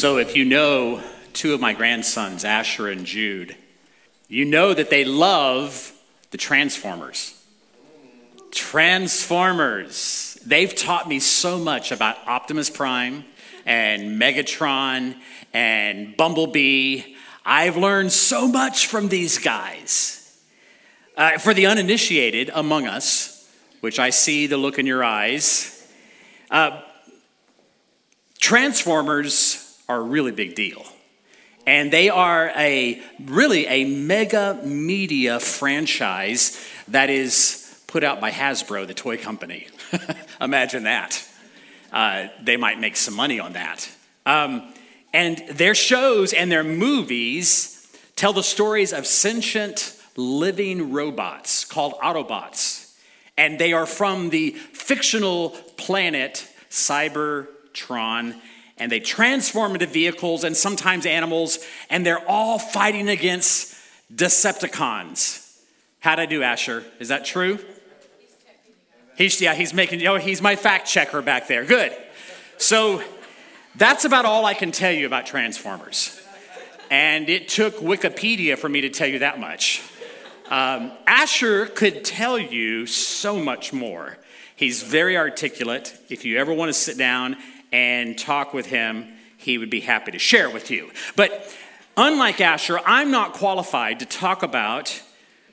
So if you know two of my grandsons, Asher and Jude, you know that they love the Transformers. Transformers. They've taught me so much about Optimus Prime and Megatron and Bumblebee. I've learned so much from these guys. For the uninitiated among us, which I see the look in your eyes, Transformers are a really big deal. And they are a mega media franchise that is put out by Hasbro, the toy company. Imagine that. They might make some money on that. And their shows and their movies tell the stories of sentient living robots called Autobots. And they are from the fictional planet Cybertron. And they transform into vehicles and sometimes animals. And they're all fighting against Decepticons. How'd I do, Asher? Is that true? He's my fact checker back there. Good. So that's about all I can tell you about Transformers. And it took Wikipedia for me to tell you that much. Asher could tell you so much more. He's very articulate. If you ever want to sit down and talk with him, he would be happy to share with you. But unlike Asher, I'm not qualified to talk about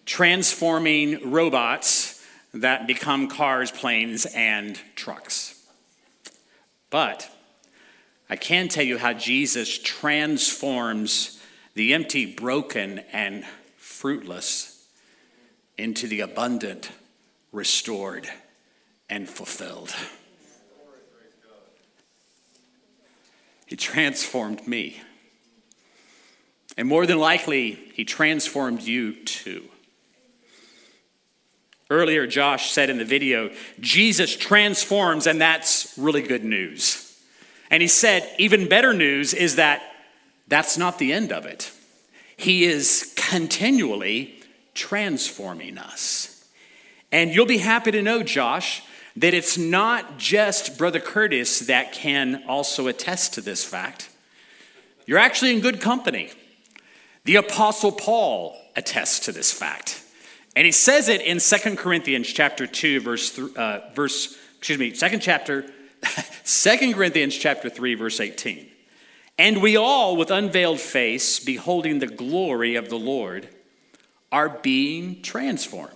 transforming robots that become cars, planes, and trucks. But I can tell you how Jesus transforms the empty, broken, and fruitless into the abundant, restored, and fulfilled. He transformed me. And more than likely, he transformed you too. Earlier, Josh said in the video, Jesus transforms, and that's really good news. And he said, even better news is that that's not the end of it. He is continually transforming us. And you'll be happy to know, Josh, that it's not just Brother Curtis that can also attest to this fact. You're actually in good company. The Apostle Paul attests to this fact. And he says it in 2 Corinthians chapter 2, Second Corinthians chapter 3, verse 18. And we all, with unveiled face, beholding the glory of the Lord, are being transformed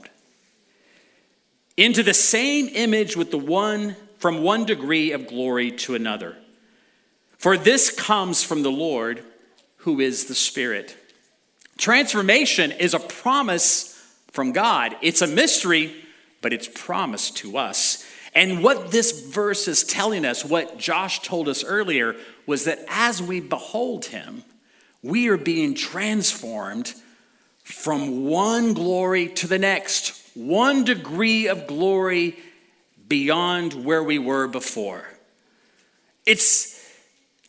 into the same image with the one from one degree of glory to another. For this comes from the Lord, who is the Spirit. Transformation is a promise from God. It's a mystery, but it's promised to us. And what this verse is telling us, what Josh told us earlier, was that as we behold him, we are being transformed from one glory to the next, one degree of glory beyond where we were before. It's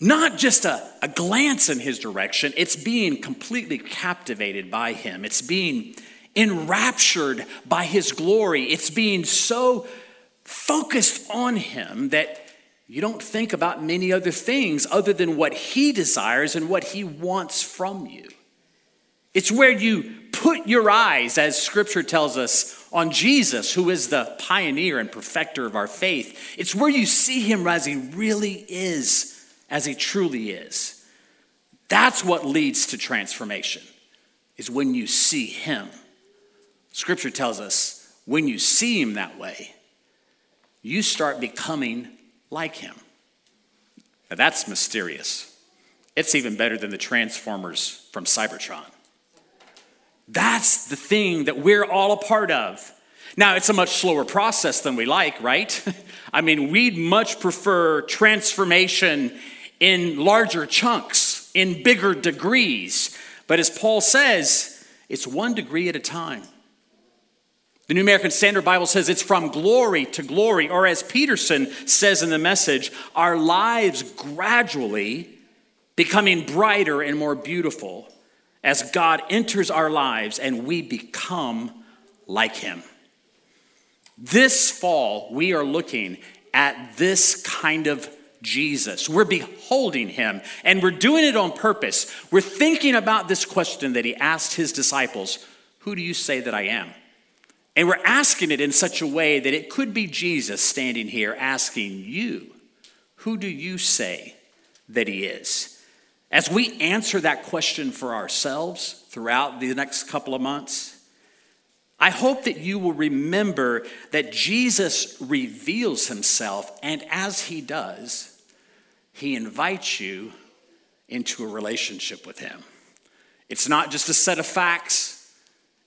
not just a glance in his direction. It's being completely captivated by him. It's being enraptured by his glory. It's being so focused on him that you don't think about many other things other than what he desires and what he wants from you. It's where you put your eyes, as scripture tells us, on Jesus, who is the pioneer and perfecter of our faith. It's where you see him as he really is, as he truly is. That's what leads to transformation, is when you see him. Scripture tells us when you see him that way, you start becoming like him. Now that's mysterious. It's even better than the Transformers from Cybertron. That's the thing that we're all a part of. Now, it's a much slower process than we like, right? I mean, we'd much prefer transformation in larger chunks, in bigger degrees. But as Paul says, it's one degree at a time. The New American Standard Bible says it's from glory to glory, or as Peterson says in the message, our lives gradually becoming brighter and more beautiful as God enters our lives and we become like him. This fall, we are looking at this kind of Jesus. We're beholding him, and we're doing it on purpose. We're thinking about this question that he asked his disciples, who do you say that I am? And we're asking it in such a way that it could be Jesus standing here asking you, who do you say that he is? As we answer that question for ourselves throughout the next couple of months, I hope that you will remember that Jesus reveals himself, and as he does, he invites you into a relationship with him. It's not just a set of facts,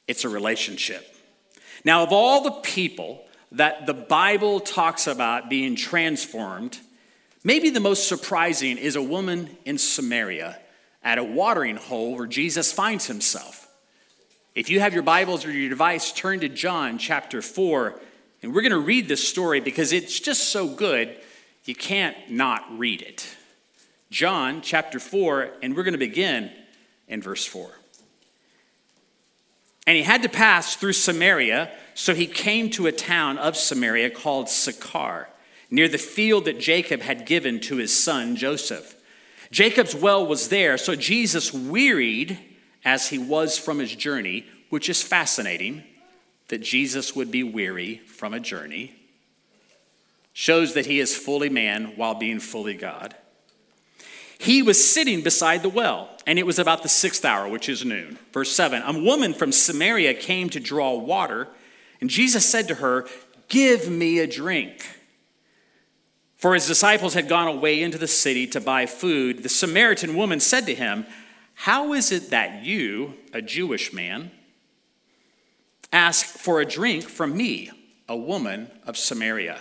it's a relationship. Now, of all the people that the Bible talks about being transformed, maybe the most surprising is a woman in Samaria at a watering hole where Jesus finds himself. If you have your Bibles or your device, turn to John chapter 4, and we're going to read this story because it's just so good, you can't not read it. John chapter 4, and we're going to begin in verse 4. And he had to pass through Samaria, so he came to a town of Samaria called Sychar, near the field that Jacob had given to his son Joseph. Jacob's well was there, so Jesus, wearied as he was from his journey, which is fascinating that Jesus would be weary from a journey, shows that he is fully man while being fully God. He was sitting beside the well, and it was about the 6th hour, which is noon. Verse 7, a woman from Samaria came to draw water, and Jesus said to her, give me a drink. For his disciples had gone away into the city to buy food. The Samaritan woman said to him, how is it that you, a Jewish man, ask for a drink from me, a woman of Samaria?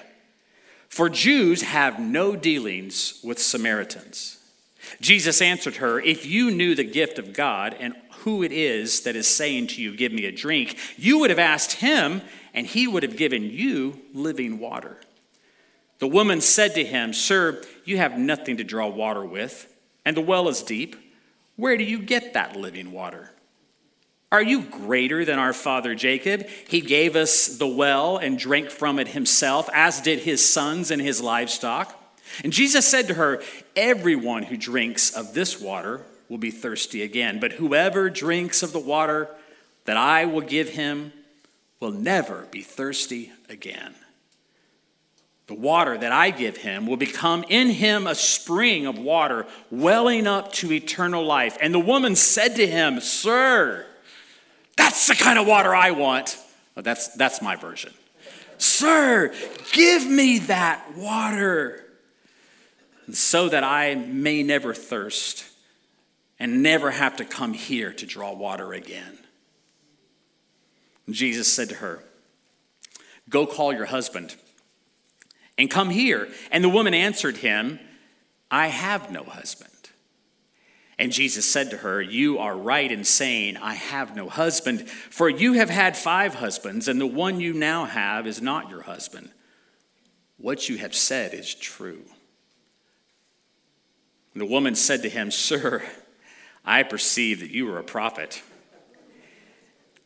For Jews have no dealings with Samaritans. Jesus answered her, if you knew the gift of God and who it is that is saying to you, give me a drink, you would have asked him, and he would have given you living water. The woman said to him, sir, you have nothing to draw water with, and the well is deep. Where do you get that living water? Are you greater than our father Jacob? He gave us the well and drank from it himself, as did his sons and his livestock. And Jesus said to her, everyone who drinks of this water will be thirsty again, but whoever drinks of the water that I will give him will never be thirsty again. The water that I give him will become in him a spring of water welling up to eternal life. And the woman said to him, sir, that's the kind of water I want. Oh, that's my version. Sir, give me that water, and so that I may never thirst and never have to come here to draw water again. And Jesus said to her, go call your husband and come here. And the woman answered him, I have no husband. And Jesus said to her, you are right in saying, I have no husband, for you have had 5 husbands, and the one you now have is not your husband. What you have said is true. And the woman said to him, sir, I perceive that you are a prophet.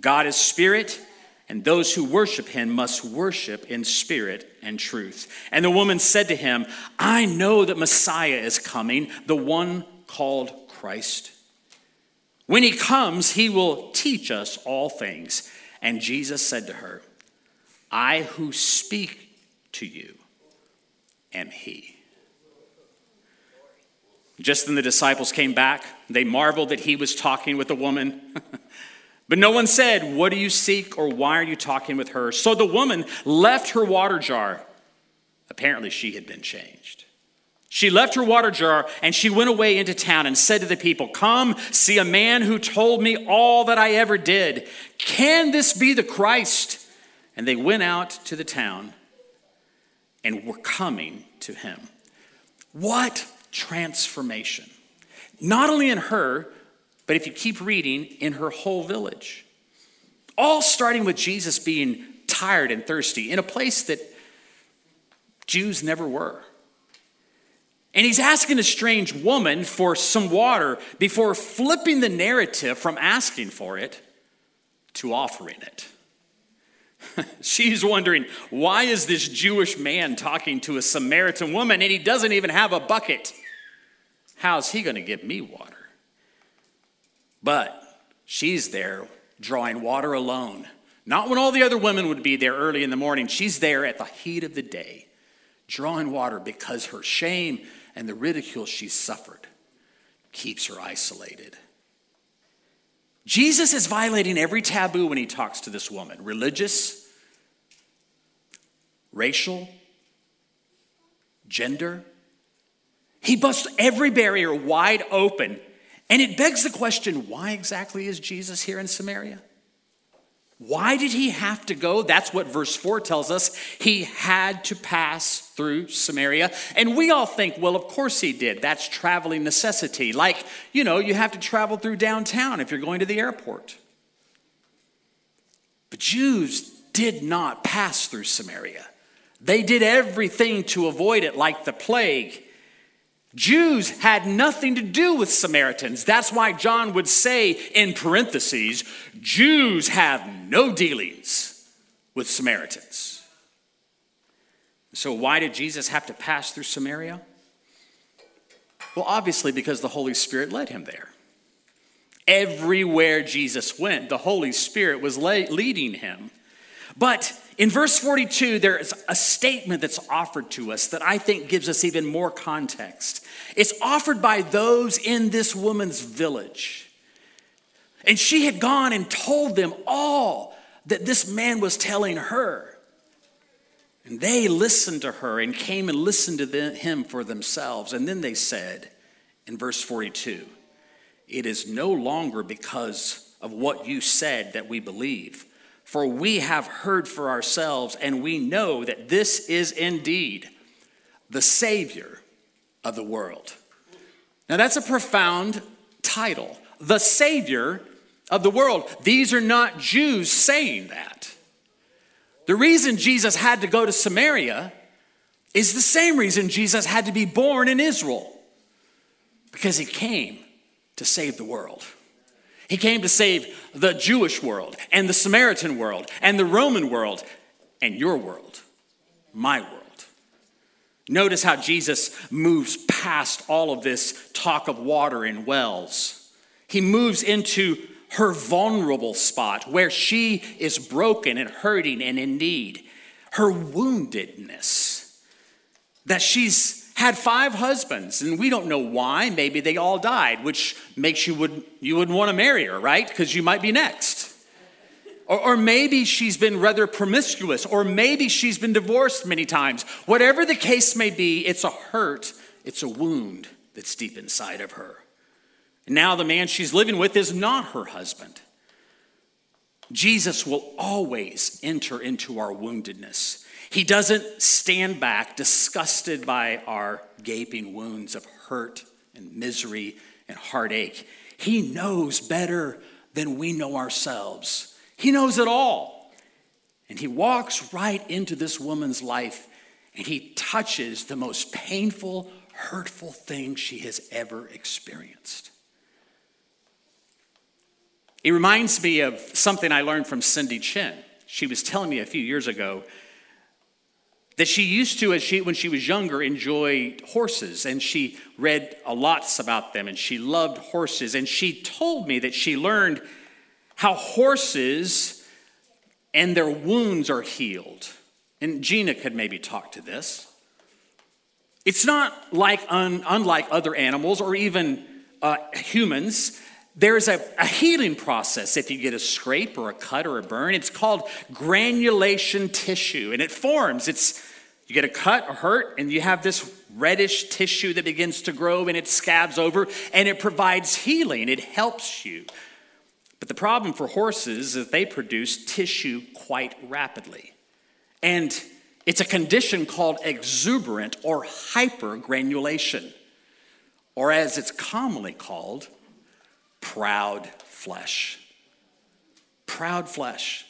God is spirit, and those who worship him must worship in spirit and truth. And the woman said to him, I know that Messiah is coming, the one called Christ. When he comes, he will teach us all things. And Jesus said to her, I who speak to you am he. Just then the disciples came back. They marveled that he was talking with a woman. But no one said, what do you seek, or why are you talking with her? So the woman left her water jar. Apparently she had been changed. She left her water jar, and she went away into town and said to the people, come, see a man who told me all that I ever did. Can this be the Christ? And they went out to the town and were coming to him. What transformation. Not only in her, but if you keep reading, in her whole village. All starting with Jesus being tired and thirsty in a place that Jews never were. And he's asking a strange woman for some water before flipping the narrative from asking for it to offering it. She's wondering, why is this Jewish man talking to a Samaritan woman and he doesn't even have a bucket? How's he going to give me water? But she's there drawing water alone. Not when all the other women would be there early in the morning. She's there at the heat of the day, drawing water because her shame and the ridicule she suffered keeps her isolated. Jesus is violating every taboo when he talks to this woman. Religious, racial, gender. He busts every barrier wide open. And it begs the question, why exactly is Jesus here in Samaria? Why did he have to go? That's what verse 4 tells us. He had to pass through Samaria. And we all think, well, of course he did. That's traveling necessity. Like, you know, you have to travel through downtown if you're going to the airport. But Jews did not pass through Samaria. They did everything to avoid it, like the plague. Jews had nothing to do with Samaritans. That's why John would say in parentheses, Jews have no dealings with Samaritans. So why did Jesus have to pass through Samaria? Well, obviously because the Holy Spirit led him there. Everywhere Jesus went, the Holy Spirit was leading him. But in verse 42, there is a statement that's offered to us that I think gives us even more context. It's offered by those in this woman's village. And she had gone and told them all that this man was telling her. And they listened to her and came and listened to him for themselves. And then they said in verse 42, "It is no longer because of what you said that we believe. For we have heard for ourselves, and we know that this is indeed the Savior of the world." Now that's a profound title, the Savior of the world. These are not Jews saying that. The reason Jesus had to go to Samaria is the same reason Jesus had to be born in Israel, because he came to save the world. He came to save the Jewish world and the Samaritan world and the Roman world and your world, my world. Notice how Jesus moves past all of this talk of water and wells. He moves into her vulnerable spot where she is broken and hurting and in need. Her woundedness, that she's had 5 husbands, and we don't know why. Maybe they all died, which makes you wouldn't want to marry her, right? Because you might be next. Or maybe she's been rather promiscuous, or maybe she's been divorced many times. Whatever the case may be, it's a hurt, it's a wound that's deep inside of her. And now the man she's living with is not her husband. Jesus will always enter into our woundedness. He doesn't stand back disgusted by our gaping wounds of hurt and misery and heartache. He knows better than we know ourselves. He knows it all. And he walks right into this woman's life and he touches the most painful, hurtful thing she has ever experienced. It reminds me of something I learned from Cindy Chen. She was telling me a few years ago that she used to, when she was younger, enjoy horses. And she read a lot about them, and she loved horses. And she told me that she learned how horses and their wounds are healed. And Gina could maybe talk to this. It's not like unlike other animals or even humans. There's a healing process if you get a scrape or a cut or a burn. It's called granulation tissue, and it forms. You get a cut or hurt, and you have this reddish tissue that begins to grow, and it scabs over, and it provides healing. It helps you. But the problem for horses is that they produce tissue quite rapidly, and It's a condition called exuberant or hypergranulation, or as it's commonly called, proud flesh. Proud flesh.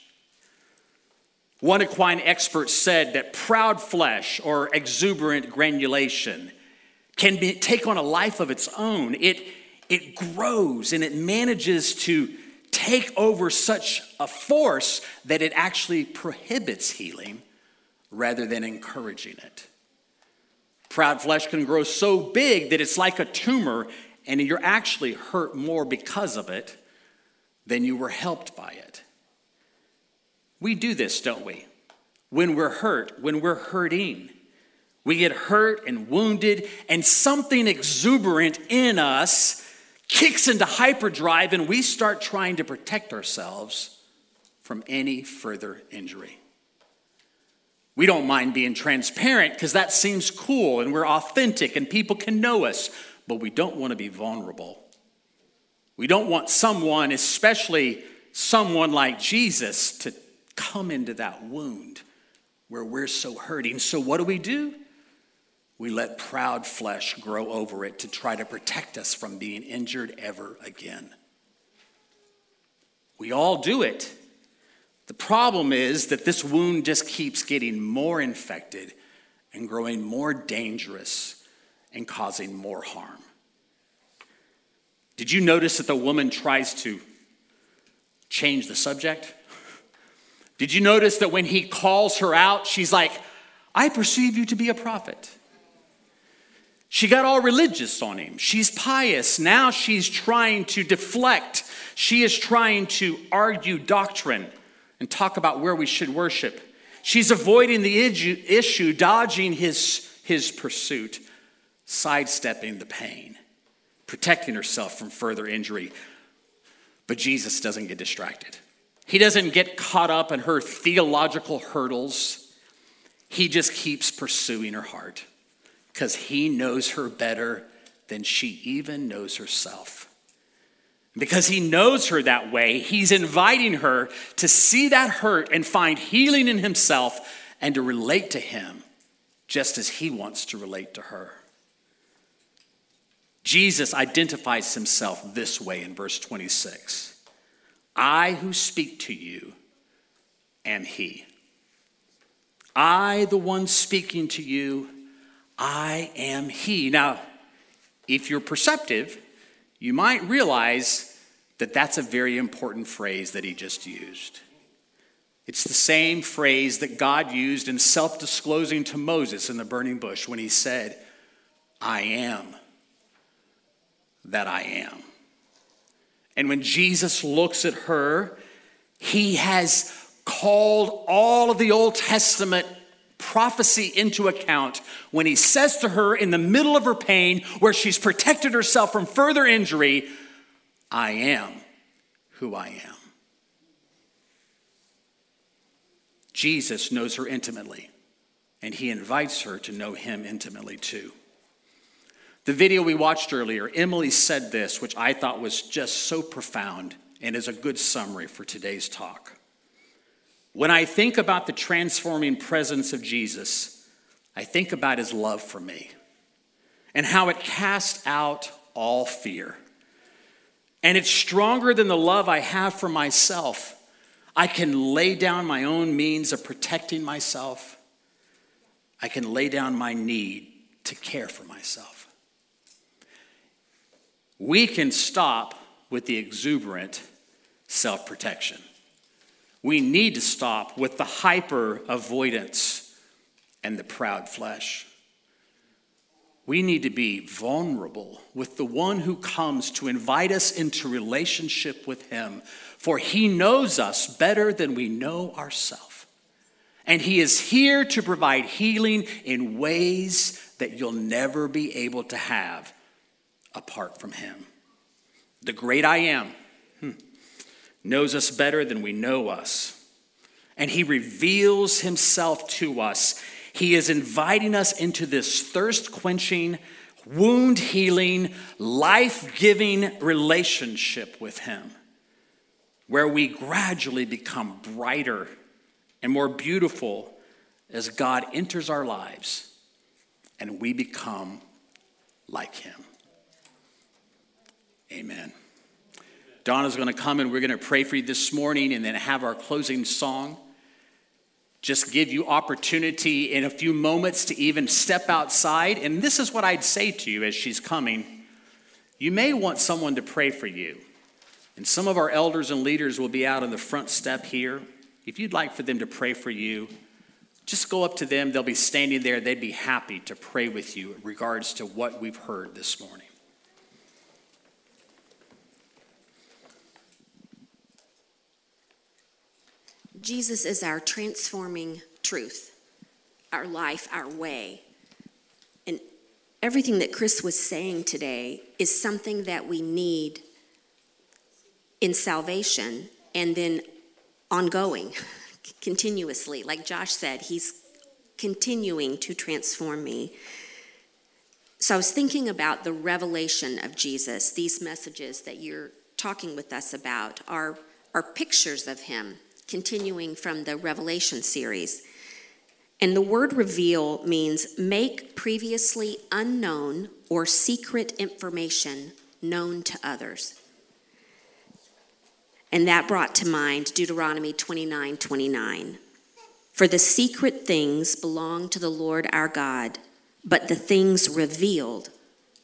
One equine expert said that proud flesh or exuberant granulation can take on a life of its own. It grows and it manages to take over such a force that it actually prohibits healing rather than encouraging it. Proud flesh can grow so big that it's like a tumor, and you're actually hurt more because of it than you were helped by it. We do this, don't we? When we're hurt, when we're hurting, we get hurt and wounded, and something exuberant in us kicks into hyperdrive, and we start trying to protect ourselves from any further injury. We don't mind being transparent because that seems cool and we're authentic and people can know us, but we don't want to be vulnerable. We don't want someone, especially someone like Jesus, to come into that wound where we're so hurting. So what do? We let proud flesh grow over it to try to protect us from being injured ever again. We all do it. The problem is that this wound just keeps getting more infected and growing more dangerous and causing more harm. Did you notice that the woman tries to change the subject? Did you notice that when he calls her out, she's like, I perceive you to be a prophet. She got all religious on him. She's pious. Now she's trying to deflect. She is trying to argue doctrine and talk about where we should worship. She's avoiding the issue, dodging his pursuit, sidestepping the pain, protecting herself from further injury. But Jesus doesn't get distracted. He doesn't get caught up in her theological hurdles. He just keeps pursuing her heart because he knows her better than she even knows herself. Because he knows her that way, he's inviting her to see that hurt and find healing in himself and to relate to him just as he wants to relate to her. Jesus identifies himself this way in verse 26. I who speak to you am he. I, the one speaking to you, I am he. Now, if you're perceptive, you might realize that that's a very important phrase that he just used. It's the same phrase that God used in self-disclosing to Moses in the burning bush when he said, I am that I am. And when Jesus looks at her, he has called all of the Old Testament prophecy into account when he says to her in the middle of her pain, where she's protected herself from further injury, I am who I am. Jesus knows her intimately, and he invites her to know him intimately too. The video we watched earlier, Emily said this, which I thought was just so profound and is a good summary for today's talk. When I think about the transforming presence of Jesus, I think about his love for me and how it casts out all fear. And it's stronger than the love I have for myself. I can lay down my own means of protecting myself. I can lay down my need to care for myself. We can stop with the exuberant self-protection. We need to stop with the hyper avoidance and the proud flesh. We need to be vulnerable with the one who comes to invite us into relationship with him, for he knows us better than we know ourselves. And he is here to provide healing in ways that you'll never be able to have apart from him. The great I am knows us better than we know us. And he reveals himself to us. He is inviting us into this thirst-quenching, wound-healing, life-giving relationship with him, where we gradually become brighter and more beautiful as God enters our lives and we become like him. Amen. Donna's going to come and we're going to pray for you this morning and then have our closing song. Just give you opportunity in a few moments to even step outside. And this is what I'd say to you as she's coming. You may want someone to pray for you. And some of our elders and leaders will be out on the front step here. If you'd like for them to pray for you, just go up to them. They'll be standing there. They'd be happy to pray with you in regards to what we've heard this morning. Jesus is our transforming truth, our life, our way. And everything that Chris was saying today is something that we need in salvation and then ongoing, continuously. Like Josh said, he's continuing to transform me. So I was thinking about the revelation of Jesus. These messages that you're talking with us about are pictures of him, continuing from the Revelation series. And the word reveal means make previously unknown or secret information known to others. And that brought to mind Deuteronomy 29:29. For the secret things belong to the Lord our God, but the things revealed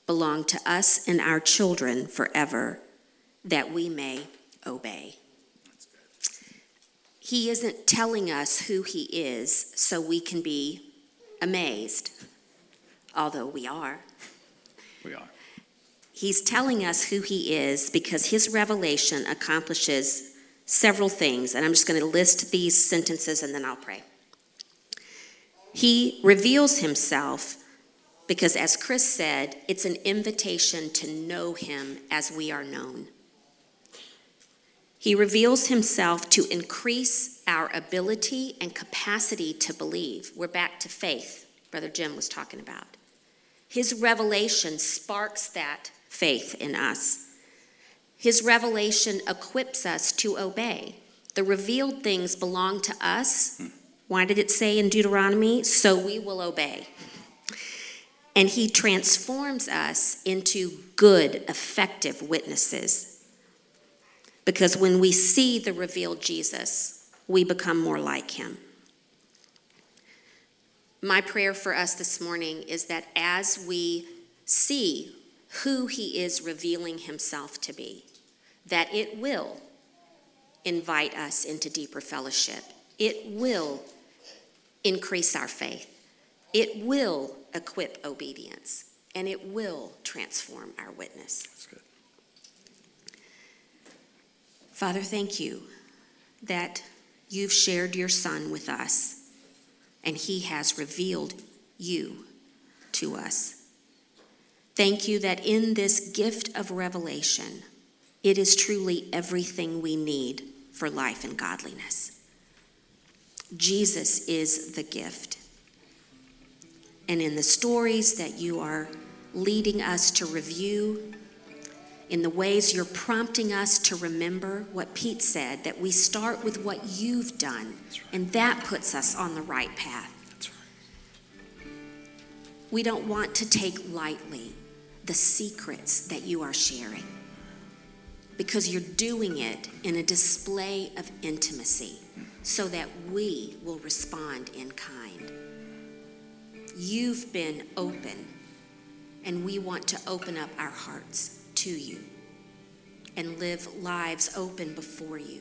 belong to us and our children forever, that we may obey. He isn't telling us who he is so we can be amazed, although we are. We are. He's telling us who he is because his revelation accomplishes several things. And I'm just going to list these sentences and then I'll pray. He reveals himself because, as Chris said, it's an invitation to know him as we are known. He reveals himself to increase our ability and capacity to believe. We're back to faith, Brother Jim was talking about. His revelation sparks that faith in us. His revelation equips us to obey. The revealed things belong to us. Why did it say in Deuteronomy? So we will obey. And he transforms us into good, effective witnesses. Because when we see the revealed Jesus, we become more like him. My prayer for us this morning is that as we see who he is revealing himself to be, that it will invite us into deeper fellowship. It will increase our faith. It will equip obedience. And it will transform our witness. That's good. Father, thank you that you've shared your son with us and he has revealed you to us. Thank you that in this gift of revelation, it is truly everything we need for life and godliness. Jesus is the gift. And in the stories that you are leading us to review, in the ways you're prompting us to remember what Pete said, that we start with what you've done, and that puts us on the right path. That's right. We don't want to take lightly the secrets that you are sharing, because you're doing it in a display of intimacy so that we will respond in kind. You've been open, and we want to open up our hearts to you and live lives open before you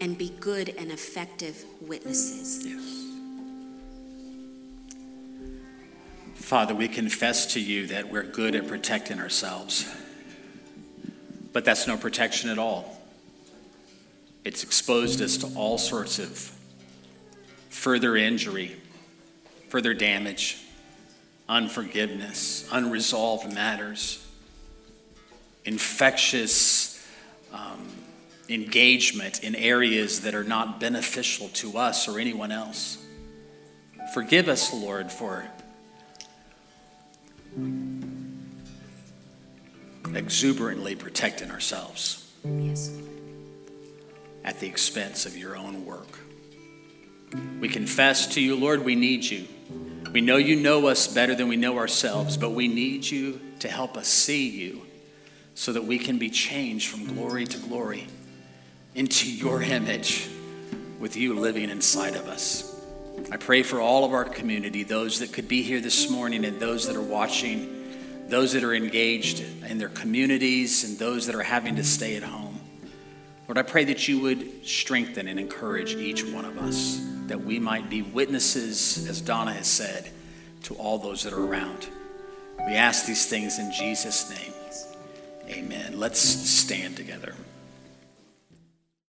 and be good and effective witnesses. Yes. Father, we confess to you that we're good at protecting ourselves, but that's no protection at all. It's exposed us to all sorts of further injury, further damage, unforgiveness, unresolved matters, infectious engagement in areas that are not beneficial to us or anyone else. Forgive us, Lord, for exuberantly protecting ourselves. Yes. At the expense of your own work. We confess to you, Lord, we need you. We know you know us better than we know ourselves, but we need you to help us see you so that we can be changed from glory to glory into your image with you living inside of us. I pray for all of our community, those that could be here this morning and those that are watching, those that are engaged in their communities and those that are having to stay at home. Lord, I pray that you would strengthen and encourage each one of us, that we might be witnesses, as Donna has said, to all those that are around. We ask these things in Jesus' name. Amen. Let's stand together.